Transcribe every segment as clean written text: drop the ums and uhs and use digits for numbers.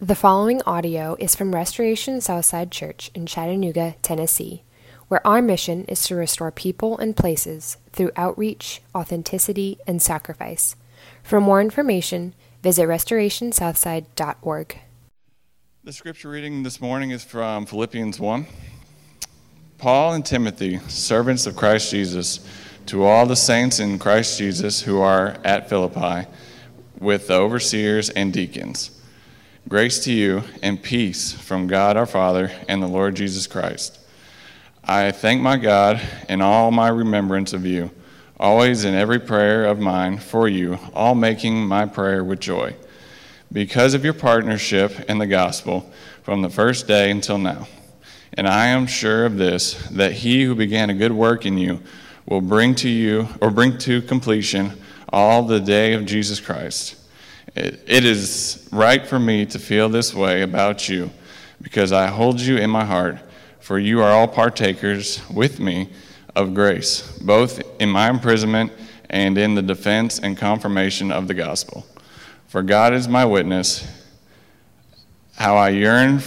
The following audio is from Restoration Southside Church in Chattanooga, Tennessee, where our mission is to restore people and places through outreach, authenticity, and sacrifice. For more information, visit restorationsouthside.org. The scripture reading this morning is from Philippians 1. Paul and Timothy, servants of Christ Jesus, to all the saints in Christ Jesus who are at Philippi, with the overseers and deacons. Grace to you and peace from God our Father and the Lord Jesus Christ. I thank my God in all my remembrance of you, always in every prayer of mine for you, all making my prayer with joy, because of your partnership in the gospel from the first day until now. And I am sure of this, that he who began a good work in you will bring to completion all the day of Jesus Christ. It is right for me to feel this way about you, because I hold you in my heart, for you are all partakers with me of grace, both in my imprisonment and in the defense and confirmation of the gospel. For God is my witness, how I yearn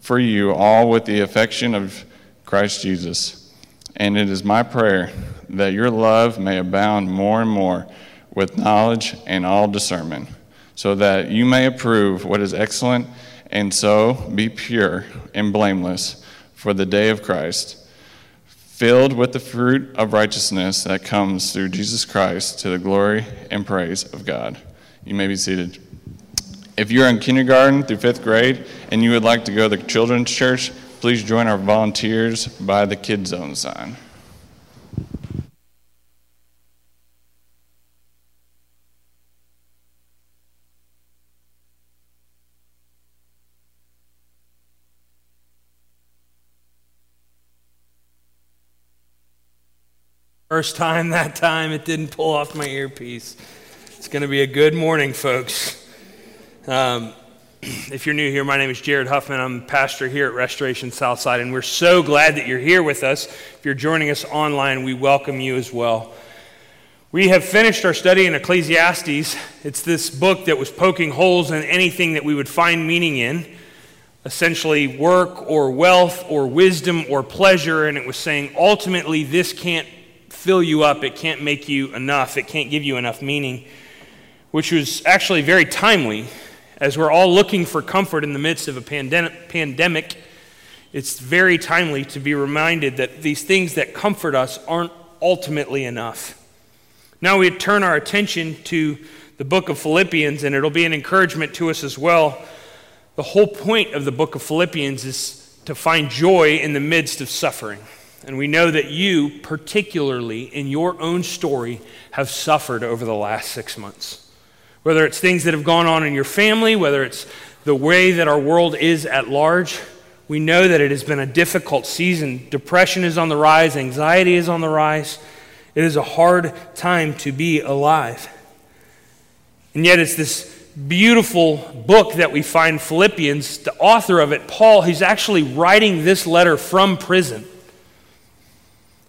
for you all with the affection of Christ Jesus. And it is my prayer that your love may abound more and more with knowledge and all discernment, so that you may approve what is excellent, and so be pure and blameless for the day of Christ, filled with the fruit of righteousness that comes through Jesus Christ to the glory and praise of God. You may be seated. If you're in kindergarten through fifth grade and you would like to go to the children's church, please join our volunteers by the Kid Zone sign. First time that time, it didn't pull off my earpiece. It's going to be a good morning, folks. If you're new here, my name is Jared Huffman. I'm pastor here at Restoration Southside, and we're so glad that you're here with us. If you're joining us online, we welcome you as well. We have finished our study in Ecclesiastes. It's this book that was poking holes in anything that we would find meaning in, essentially work or wealth or wisdom or pleasure, and it was saying, ultimately, this can't fill you up, it can't make you enough, it can't give you enough meaning, which was actually very timely as we're all looking for comfort in the midst of a pandemic. It's very timely to be reminded that these things that comfort us aren't ultimately enough. Now we turn our attention to the book of Philippians, and it'll be an encouragement to us as well. The whole point of the book of Philippians is to find joy in the midst of suffering. And we know that you, particularly in your own story, have suffered over the last 6 months. Whether it's things that have gone on in your family, whether it's the way that our world is at large, we know that it has been a difficult season. Depression is on the rise. Anxiety is on the rise. It is a hard time to be alive. And yet it's this beautiful book that we find Philippians. The author of it, Paul, he's actually writing this letter from prison.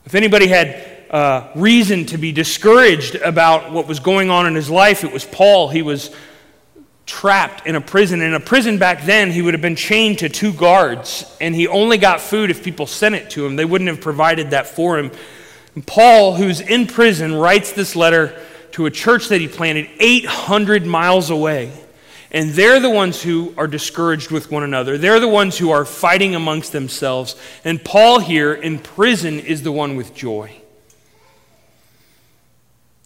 If anybody had reason to be discouraged about what was going on in his life, it was Paul. He was trapped in a prison. In a prison back then, he would have been chained to 2 guards, and he only got food if people sent it to him. They wouldn't have provided that for him. And Paul, who's in prison, writes this letter to a church that he planted 800 miles away. And they're the ones who are discouraged with one another. They're the ones who are fighting amongst themselves. And Paul here in prison is the one with joy.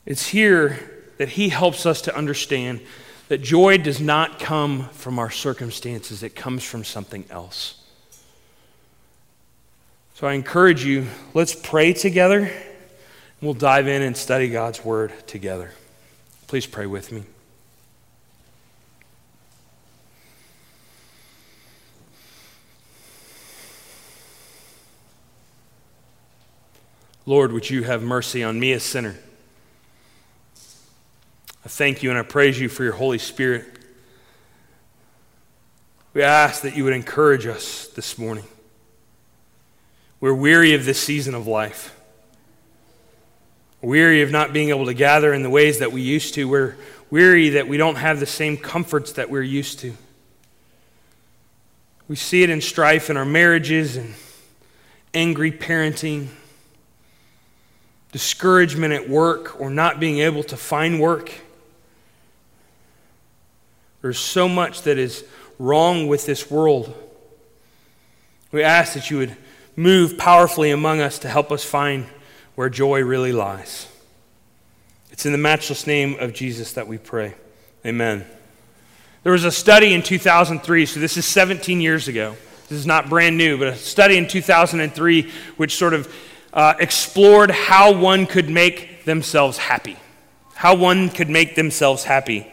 It's here that he helps us to understand that joy does not come from our circumstances. It comes from something else. So I encourage you, let's pray together. And we'll dive in and study God's word together. Please pray with me. Lord, would you have mercy on me, a sinner? I thank you and I praise you for your Holy Spirit. We ask that you would encourage us this morning. We're weary of this season of life. Weary of not being able to gather in the ways that we used to. We're weary that we don't have the same comforts that we're used to. We see it in strife in our marriages and angry parenting, discouragement at work or not being able to find work. There's so much that is wrong with this world. We ask that you would move powerfully among us to help us find where joy really lies. It's in the matchless name of Jesus that we pray. Amen. There was a study in 2003, so this is 17 years ago. This is not brand new, but a study in 2003 which sort of explored how one could make themselves happy. How one could make themselves happy.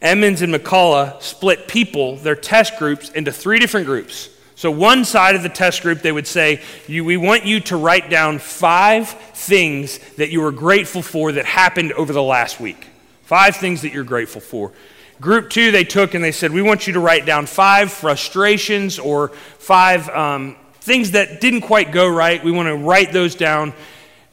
Emmons and McCullough split people, their test groups, into three different groups. So one side of the test group, they would say, we want you to write down 5 things that you were grateful for that happened over the last week. 5 things that you're grateful for. Group 2, they took and they said, we want you to write down 5 frustrations or 5 things that didn't quite go right. We want to write those down.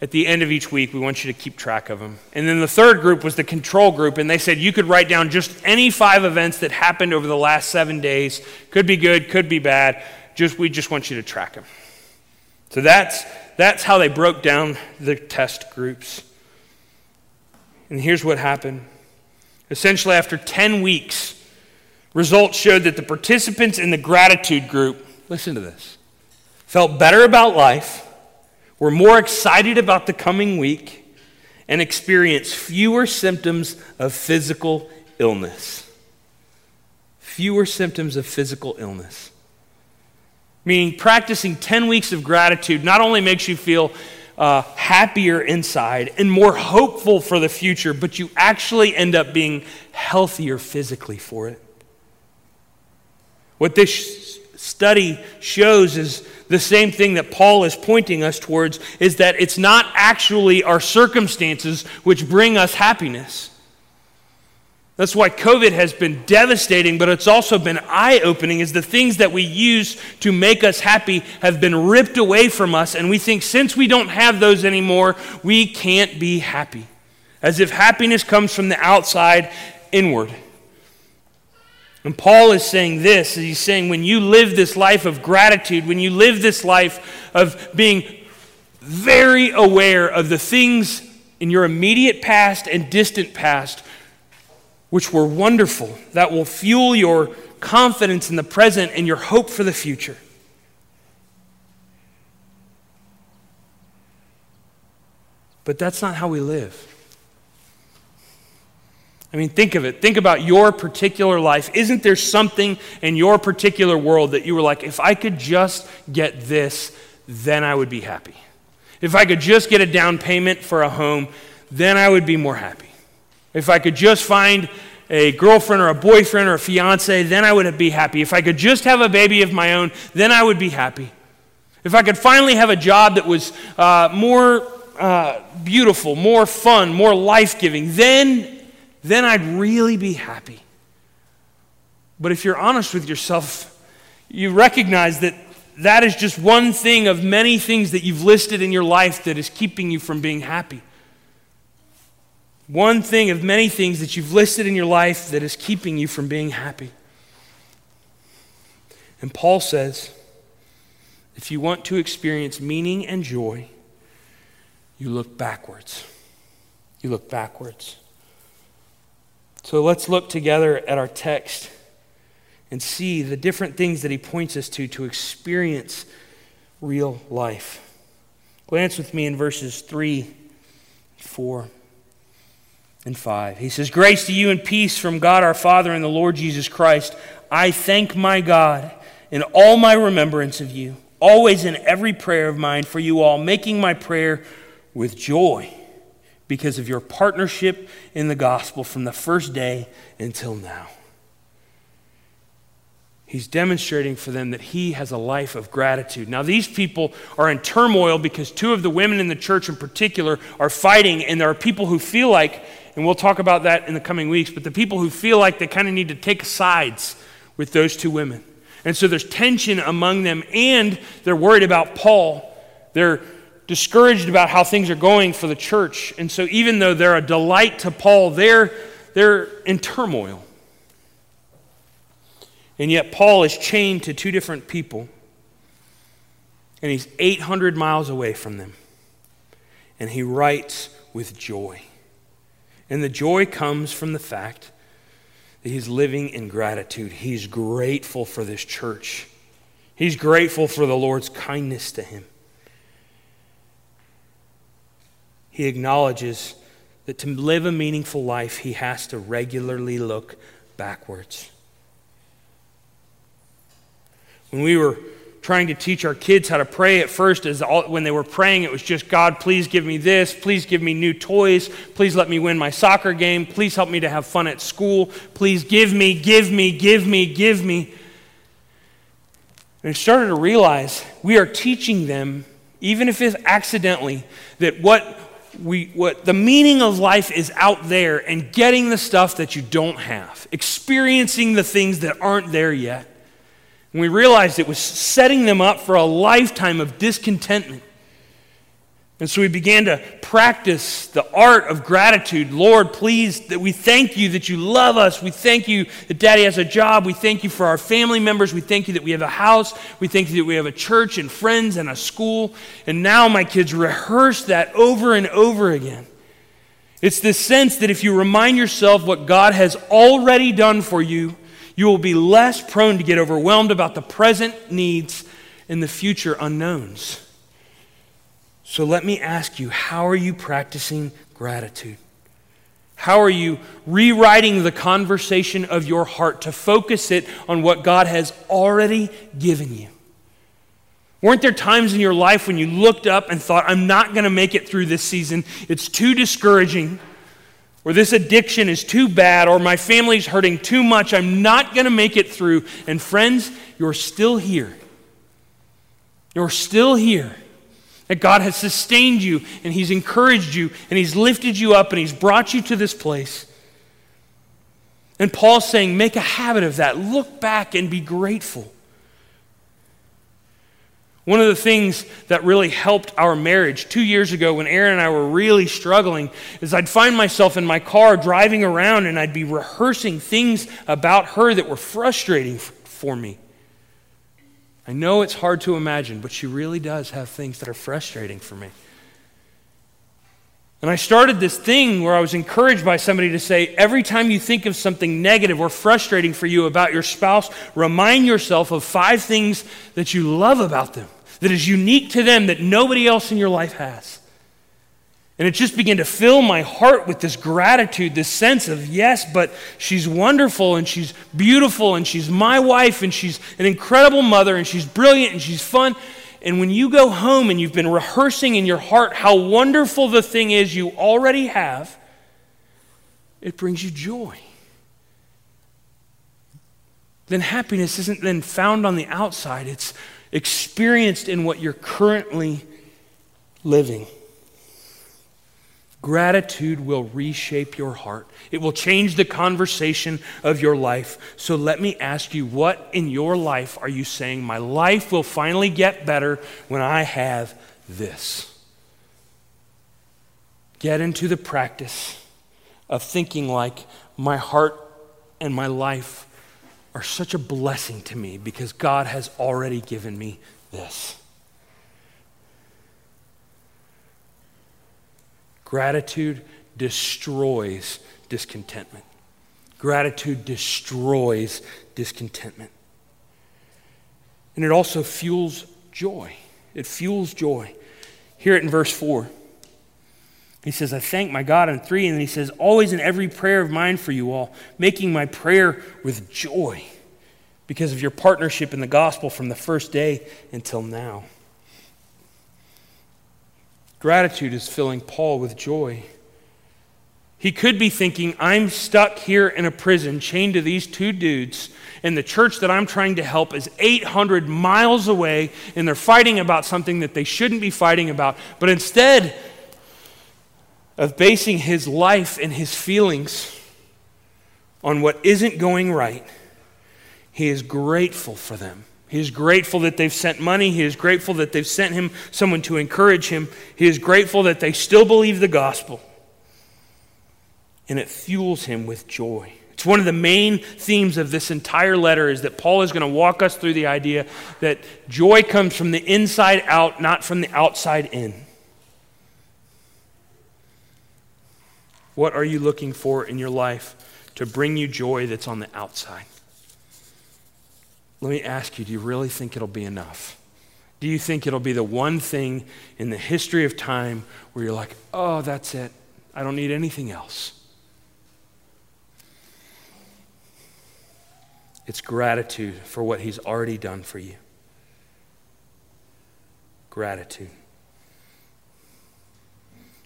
At the end of each week, we want you to keep track of them. And then the third group was the control group, and they said you could write down just any 5 events that happened over the last 7 days. Could be good, could be bad. We just want you to track them. So that's how they broke down the test groups. And here's what happened. Essentially, after 10 weeks, results showed that the participants in the gratitude group, listen to this, felt better about life, were more excited about the coming week, and experienced fewer symptoms of physical illness. Fewer symptoms of physical illness. Meaning practicing 10 weeks of gratitude not only makes you feel happier inside and more hopeful for the future, but you actually end up being healthier physically for it. What this study shows is the same thing that Paul is pointing us towards, is that it's not actually our circumstances which bring us happiness. That's why COVID has been devastating, but it's also been eye-opening, is the things that we use to make us happy have been ripped away from us, and we think since we don't have those anymore, we can't be happy. As if happiness comes from the outside inward. And Paul is saying this, he's saying when you live this life of gratitude, when you live this life of being very aware of the things in your immediate past and distant past, which were wonderful, that will fuel your confidence in the present and your hope for the future. But that's not how we live. I mean, think of it. Think about your particular life. Isn't there something in your particular world that you were like, if I could just get this, then I would be happy. If I could just get a down payment for a home, then I would be more happy. If I could just find a girlfriend or a boyfriend or a fiance, then I would be happy. If I could just have a baby of my own, then I would be happy. If I could finally have a job that was more beautiful, more fun, more life-giving, then I'd really be happy. But if you're honest with yourself, you recognize that that is just one thing of many things that you've listed in your life that is keeping you from being happy. One thing of many things that you've listed in your life that is keeping you from being happy. And Paul says, if you want to experience meaning and joy, you look backwards. You look backwards. So let's look together at our text and see the different things that he points us to experience real life. Glance with me in verses 3, 4, and 5. He says, "Grace to you and peace from God our Father and the Lord Jesus Christ. I thank my God in all my remembrance of you, always in every prayer of mine for you all, making my prayer with joy, because of your partnership in the gospel from the first day until now." He's demonstrating for them that he has a life of gratitude. Now, these people are in turmoil because 2 of the women in the church in particular are fighting, and there are people who feel like, and we'll talk about that in the coming weeks, but the people who feel like they kind of need to take sides with those 2 women. And so there's tension among them, and they're worried about Paul. They're discouraged about how things are going for the church. And so even though they're a delight to Paul, they're in turmoil. And yet Paul is chained to two different people, and he's 800 miles away from them. And he writes with joy. And the joy comes from the fact that he's living in gratitude. He's grateful for this church. He's grateful for the Lord's kindness to him. He acknowledges that to live a meaningful life, he has to regularly look backwards. When we were trying to teach our kids how to pray at first, when they were praying, it was just, God, please give me this. Please give me new toys. Please let me win my soccer game. Please help me to have fun at school. Please give me. And I started to realize we are teaching them, even if it's accidentally, that what the meaning of life is out there and getting the stuff that you don't have, experiencing the things that aren't there yet. And we realized it was setting them up for a lifetime of discontentment. And so we began to practice the art of gratitude. Lord, please, that we thank you that you love us. We thank you that Daddy has a job. We thank you for our family members. We thank you that we have a house. We thank you that we have a church and friends and a school. And now my kids rehearse that over and over again. It's this sense that if you remind yourself what God has already done for you, you will be less prone to get overwhelmed about the present needs and the future unknowns. So let me ask you, how are you practicing gratitude? How are you rewriting the conversation of your heart to focus it on what God has already given you? Weren't there times in your life when you looked up and thought, I'm not going to make it through this season, it's too discouraging, or this addiction is too bad, or my family's hurting too much, I'm not going to make it through. And friends, you're still here. You're still here. That God has sustained you, and he's encouraged you, and he's lifted you up, and he's brought you to this place. And Paul's saying, make a habit of that. Look back and be grateful. One of the things that really helped our marriage 2 years ago when Aaron and I were really struggling is I'd find myself in my car driving around and I'd be rehearsing things about her that were frustrating for me. I know it's hard to imagine, but she really does have things that are frustrating for me. And I started this thing where I was encouraged by somebody to say, every time you think of something negative or frustrating for you about your spouse, remind yourself of 5 things that you love about them, that is unique to them, that nobody else in your life has. And it just began to fill my heart with this gratitude, this sense of, yes, but she's wonderful, and she's beautiful, and she's my wife, and she's an incredible mother, and she's brilliant, and she's fun. And when you go home and you've been rehearsing in your heart how wonderful the thing is you already have, it brings you joy. Then happiness isn't then found on the outside. It's experienced in what you're currently living. Gratitude will reshape your heart. It will change the conversation of your life. So let me ask you, what in your life are you saying, my life will finally get better when I have this? Get into the practice of thinking like, my heart and my life are such a blessing to me because God has already given me this. Gratitude destroys discontentment. Gratitude destroys discontentment. And it also fuels joy. It fuels joy. Hear it in verse 4. He says, I thank my God in 3, and then he says, always in every prayer of mine for you all, making my prayer with joy because of your partnership in the gospel from the first day until now. Gratitude is filling Paul with joy. He could be thinking, I'm stuck here in a prison chained to these two dudes, and the church that I'm trying to help is 800 miles away, and they're fighting about something that they shouldn't be fighting about. But instead of basing his life and his feelings on what isn't going right, he is grateful for them. He is grateful that they've sent money. He is grateful that they've sent him someone to encourage him. He is grateful that they still believe the gospel. And it fuels him with joy. It It's one of the main themes of this entire letter, is that Paul is going to walk us through the idea that joy comes from the inside out, not from the outside in. What are you looking for in your life to bring you joy that's on the outside? Let me ask you, do you really think it'll be enough? Do you think it'll be the one thing in the history of time where you're like, oh, that's it. I don't need anything else. It's gratitude for what he's already done for you. Gratitude.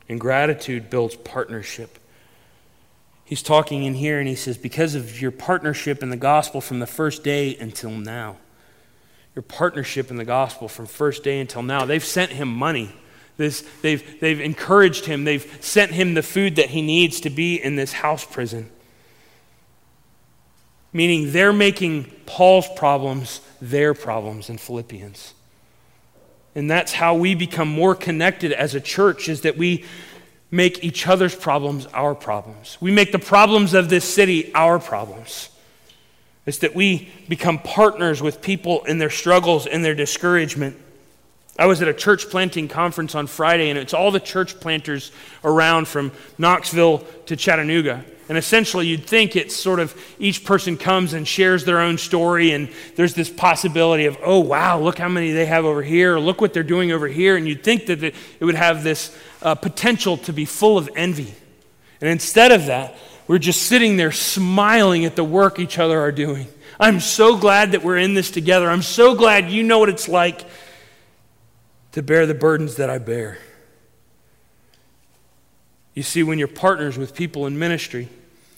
And gratitude builds partnership. He's talking in here and he says, because of your partnership in the gospel from the first day until now. Your partnership in the gospel from first day until now. They've sent him money. They've encouraged him. They've sent him the food that he needs to be in this house prison. Meaning they're making Paul's problems their problems in Philippians. And that's how we become more connected as a church, is that we make each other's problems our problems. We make the problems of this city our problems. It's that we become partners with people in their struggles and their discouragement. I was at a church planting conference on Friday, and it's all the church planters around from Knoxville to Chattanooga. And essentially, you'd think it's sort of each person comes and shares their own story, and there's this possibility of, oh, wow, look how many they have over here, or look what they're doing over here. And you'd think that it would have this potential to be full of envy. And instead of that, we're just sitting there smiling at the work each other are doing. I'm so glad that we're in this together. I'm so glad you know what it's like to bear the burdens that I bear. You see, when you're partners with people in ministry,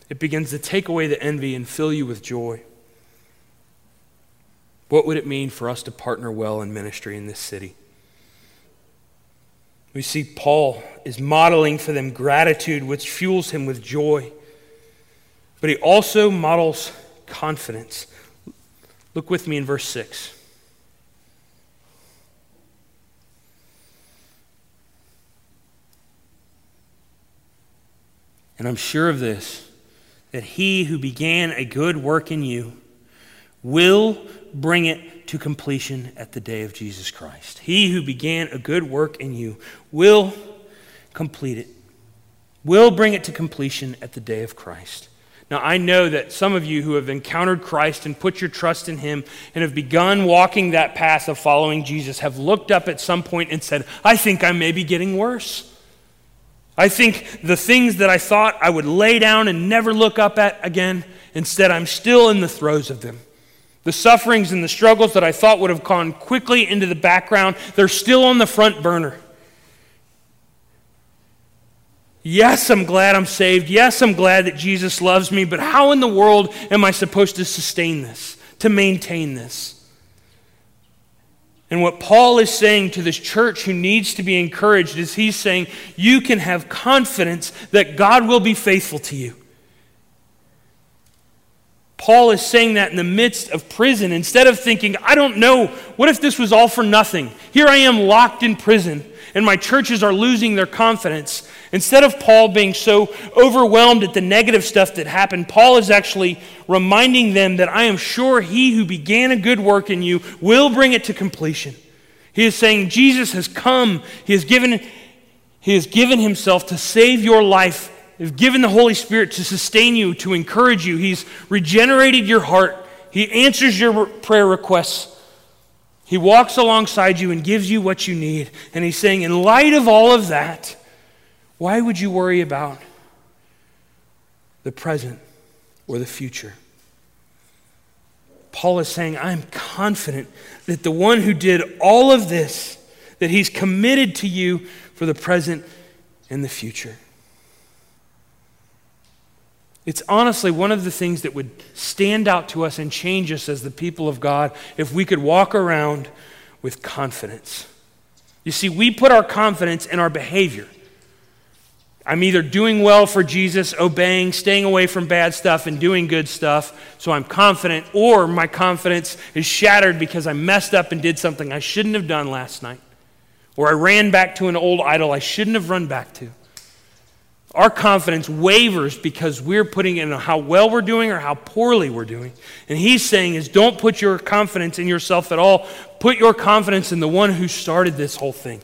it begins to take away the envy and fill you with joy. What would it mean for us to partner well in ministry in this city? We see Paul is modeling for them gratitude, which fuels him with joy. But he also models confidence. Look with me in verse 6. And I'm sure of this, that he who began a good work in you will bring it to completion at the day of Jesus Christ. He who began a good work in you will complete it, will bring it to completion at the day of Christ. Now, I know that some of you who have encountered Christ and put your trust in him and have begun walking that path of following Jesus have looked up at some point and said, I think I may be getting worse. I think the things that I thought I would lay down and never look up at again, instead I'm still in the throes of them. The sufferings and the struggles that I thought would have gone quickly into the background, they're still on the front burner. Yes, I'm glad I'm saved. Yes, I'm glad that Jesus loves me, but how in the world am I supposed to sustain this, to maintain this? And what Paul is saying to this church who needs to be encouraged is he's saying, you can have confidence that God will be faithful to you. Paul is saying that in the midst of prison, instead of thinking, I don't know, what if this was all for nothing? Here I am locked in prison, and my churches are losing their confidence. Instead of Paul being so overwhelmed at the negative stuff that happened, Paul is actually reminding them that I am sure he who began a good work in you will bring it to completion. He is saying Jesus has come. He has given himself to save your life. He's given the Holy Spirit to sustain you, to encourage you. He's regenerated your heart. He answers your prayer requests. He walks alongside you and gives you what you need. And he's saying, in light of all of that, why would you worry about the present or the future? Paul is saying, I'm confident that the one who did all of this, that he's committed to you for the present and the future. It's honestly one of the things that would stand out to us and change us as the people of God if we could walk around with confidence. You see, we put our confidence in our behavior. I'm either doing well for Jesus, obeying, staying away from bad stuff and doing good stuff, so I'm confident, or my confidence is shattered because I messed up and did something I shouldn't have done last night, or I ran back to an old idol I shouldn't have run back to. Our confidence wavers because we're putting in how well we're doing or how poorly we're doing. And he's saying is don't put your confidence in yourself at all. Put your confidence in the one who started this whole thing.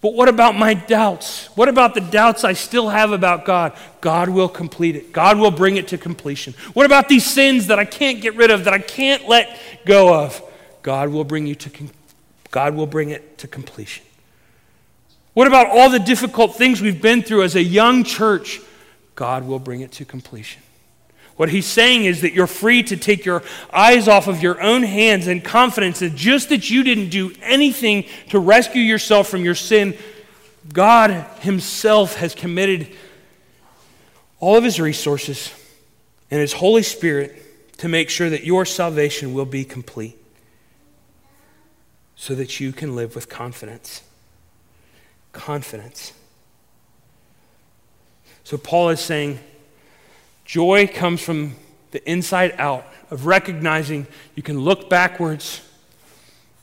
But what about my doubts? What about the doubts I still have about God? God will complete it. God will bring it to completion. What about these sins that I can't get rid of, that I can't let go of? God will bring it to completion. What about all the difficult things we've been through as a young church? God will bring it to completion. What he's saying is that you're free to take your eyes off of your own hands and confidence that just that you didn't do anything to rescue yourself from your sin, God himself has committed all of his resources and his Holy Spirit to make sure that your salvation will be complete so that you can live with confidence. Confidence. So Paul is saying joy comes from the inside out of recognizing you can look backwards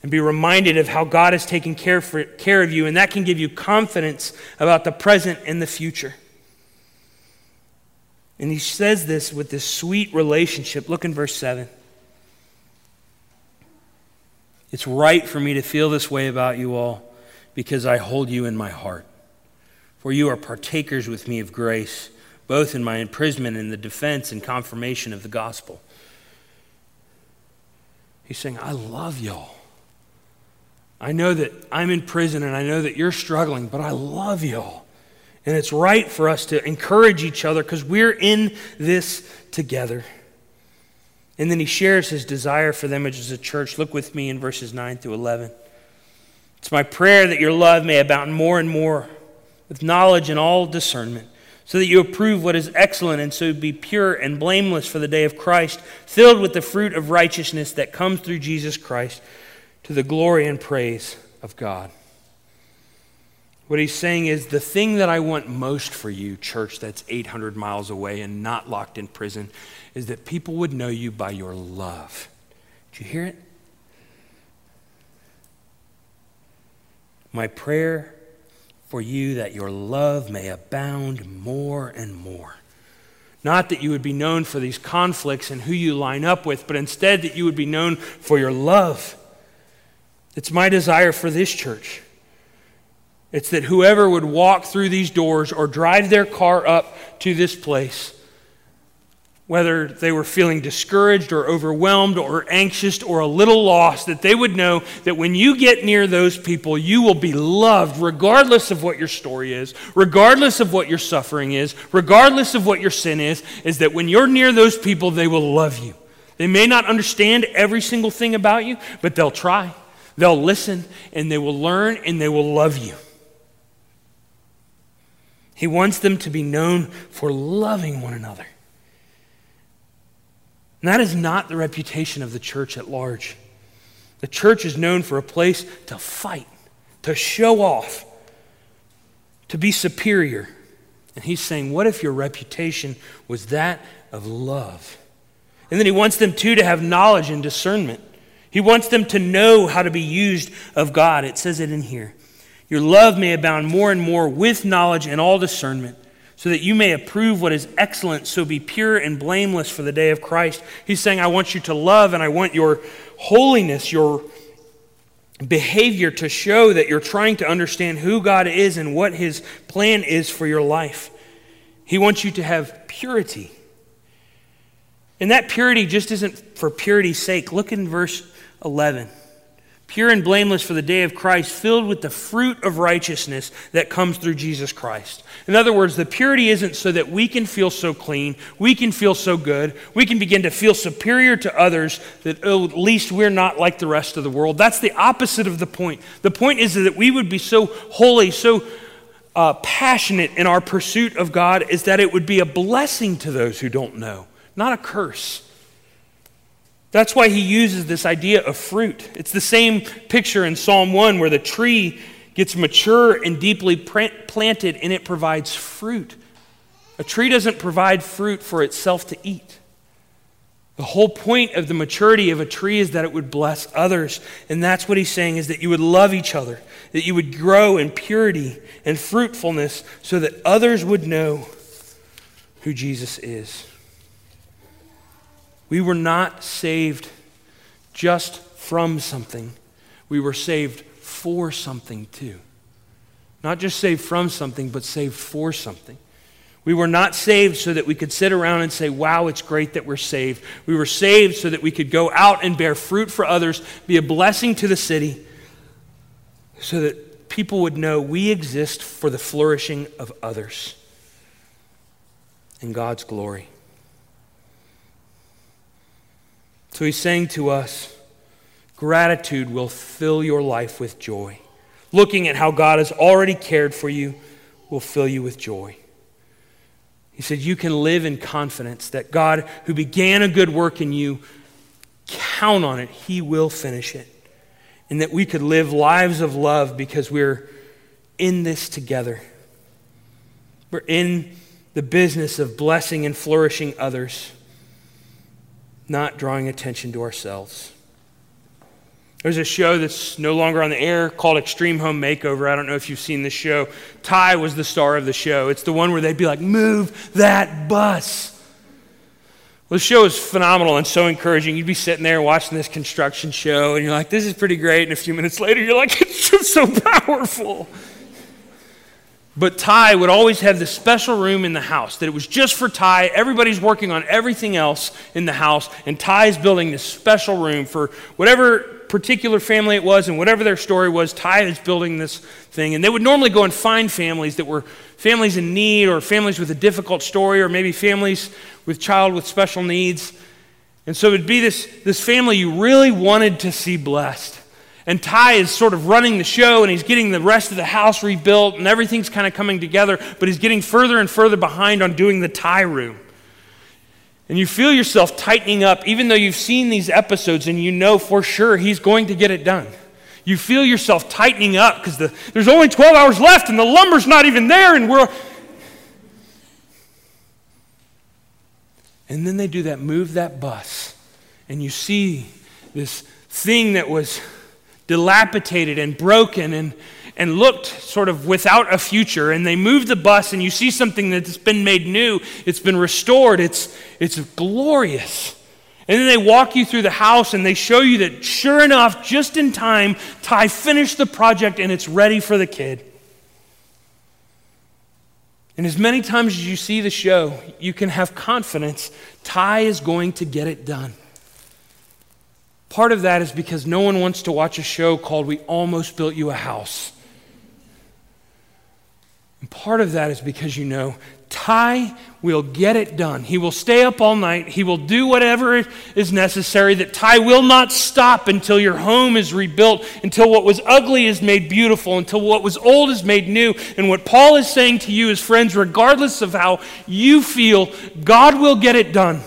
and be reminded of how God has taken care of you, and that can give you confidence about the present and the future. And he says this with this sweet relationship. Look in verse 7. It's right for me to feel this way about you all, because I hold you in my heart. For you are partakers with me of grace, both in my imprisonment and the defense and confirmation of the gospel. He's saying, I love y'all. I know that I'm in prison and I know that you're struggling, but I love y'all. And it's right for us to encourage each other because we're in this together. And then he shares his desire for them as a church. Look with me in verses 9 through 11. It's my prayer that your love may abound more and more with knowledge and all discernment, so that you approve what is excellent and so be pure and blameless for the day of Christ, filled with the fruit of righteousness that comes through Jesus Christ to the glory and praise of God. What he's saying is the thing that I want most for you, church, that's 800 miles away and not locked in prison, is that people would know you by your love. Did you hear it? My prayer for you that your love may abound more and more. Not that you would be known for these conflicts and who you line up with, but instead that you would be known for your love. It's my desire for this church. It's that whoever would walk through these doors or drive their car up to this place, whether they were feeling discouraged or overwhelmed or anxious or a little lost, that they would know that when you get near those people, you will be loved regardless of what your story is, regardless of what your suffering is, regardless of what your sin is that when you're near those people, they will love you. They may not understand every single thing about you, but they'll try, they'll listen, and they will learn, and they will love you. He wants them to be known for loving one another. And that is not the reputation of the church at large. The church is known for a place to fight, to show off, to be superior. And he's saying, what if your reputation was that of love? And then he wants them too to have knowledge and discernment. He wants them to know how to be used of God. It says it in here. Your love may abound more and more with knowledge and all discernment, so that you may approve what is excellent, so be pure and blameless for the day of Christ. He's saying, I want you to love, and I want your holiness, your behavior to show that you're trying to understand who God is and what his plan is for your life. He wants you to have purity. And that purity just isn't for purity's sake. Look in verse 11. Pure and blameless for the day of Christ, filled with the fruit of righteousness that comes through Jesus Christ. In other words, the purity isn't so that we can feel so clean, we can feel so good, we can begin to feel superior to others, that at least we're not like the rest of the world. That's the opposite of the point. The point is that we would be so holy, so passionate in our pursuit of God, is that it would be a blessing to those who don't know, not a curse. That's why he uses this idea of fruit. It's the same picture in Psalm 1 where the tree gets mature and deeply planted and it provides fruit. A tree doesn't provide fruit for itself to eat. The whole point of the maturity of a tree is that it would bless others. And that's what he's saying, is that you would love each other, that you would grow in purity and fruitfulness so that others would know who Jesus is. We were not saved just from something. We were saved for something too. Not just saved from something, but saved for something. We were not saved so that we could sit around and say, wow, it's great that we're saved. We were saved so that we could go out and bear fruit for others, be a blessing to the city, so that people would know we exist for the flourishing of others in God's glory. So he's saying to us, gratitude will fill your life with joy. Looking at how God has already cared for you will fill you with joy. He said, you can live in confidence that God, who began a good work in you, count on it, he will finish it. And that we could live lives of love because we're in this together. We're in the business of blessing and flourishing others, not drawing attention to ourselves. There's a show that's no longer on the air called Extreme Home Makeover. I don't know if you've seen this show. Ty was the star of the show. It's the one where they'd be like, move that bus. Well, the show is phenomenal and so encouraging. You'd be sitting there watching this construction show and you're like, this is pretty great. And a few minutes later, you're like, it's just so powerful. But Ty would always have this special room in the house that it was just for Ty. Everybody's working on everything else in the house. And Ty's building this special room for whatever particular family it was, and whatever their story was, Ty is building this thing. And they would normally go and find families that were families in need, or families with a difficult story, or maybe families with child with special needs. And so it would be this family you really wanted to see blessed. And Ty is sort of running the show, and he's getting the rest of the house rebuilt, and everything's kind of coming together, but he's getting further and further behind on doing the Ty room. And you feel yourself tightening up, even though you've seen these episodes and you know for sure he's going to get it done. You feel yourself tightening up because there's only 12 hours left and the lumber's not even there. And then they do that, move that bus. And you see this thing that was dilapidated and broken and looked sort of without a future, and they moved the bus, and you see something that's been made new, it's been restored, it's glorious. And then they walk you through the house, and they show you that sure enough, just in time, Ty finished the project, and it's ready for the kid. And as many times as you see the show, you can have confidence Ty is going to get it done. Part of that is because no one wants to watch a show called We Almost Built You a House. And part of that is because you know Ty will get it done. He will stay up all night. He will do whatever is necessary. That Ty will not stop until your home is rebuilt, until what was ugly is made beautiful, until what was old is made new. And what Paul is saying to you is, friends, regardless of how you feel, God will get it done.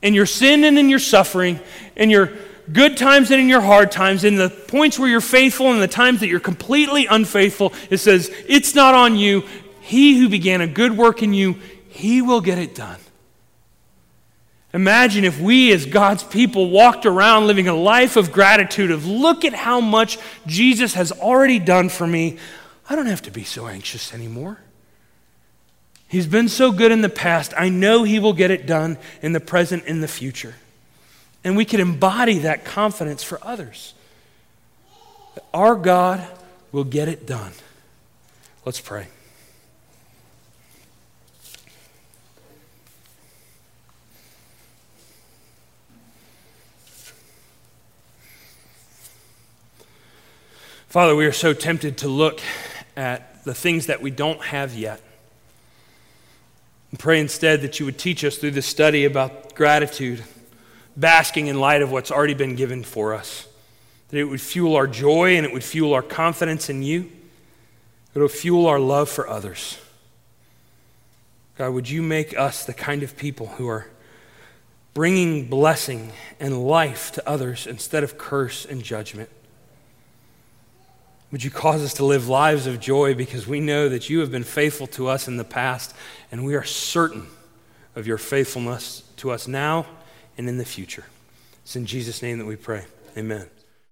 In your sin and in your suffering, in your good times and in your hard times, in the points where you're faithful and the times that you're completely unfaithful, it says, it's not on you. He who began a good work in you, he will get it done. Imagine if we as God's people walked around living a life of gratitude, of look at how much Jesus has already done for me. I don't have to be so anxious anymore. He's been so good in the past. I know he will get it done in the present and the future. And we can embody that confidence for others. Our God will get it done. Let's pray. Father, we are so tempted to look at the things that we don't have yet. And pray instead that you would teach us through this study about gratitude, basking in light of what's already been given for us, that it would fuel our joy and it would fuel our confidence in you. It will fuel our love for others. God, would you make us the kind of people who are bringing blessing and life to others instead of curse and judgment? Would you cause us to live lives of joy because we know that you have been faithful to us in the past, and we are certain of your faithfulness to us now and in the future. It's in Jesus' name that we pray. Amen.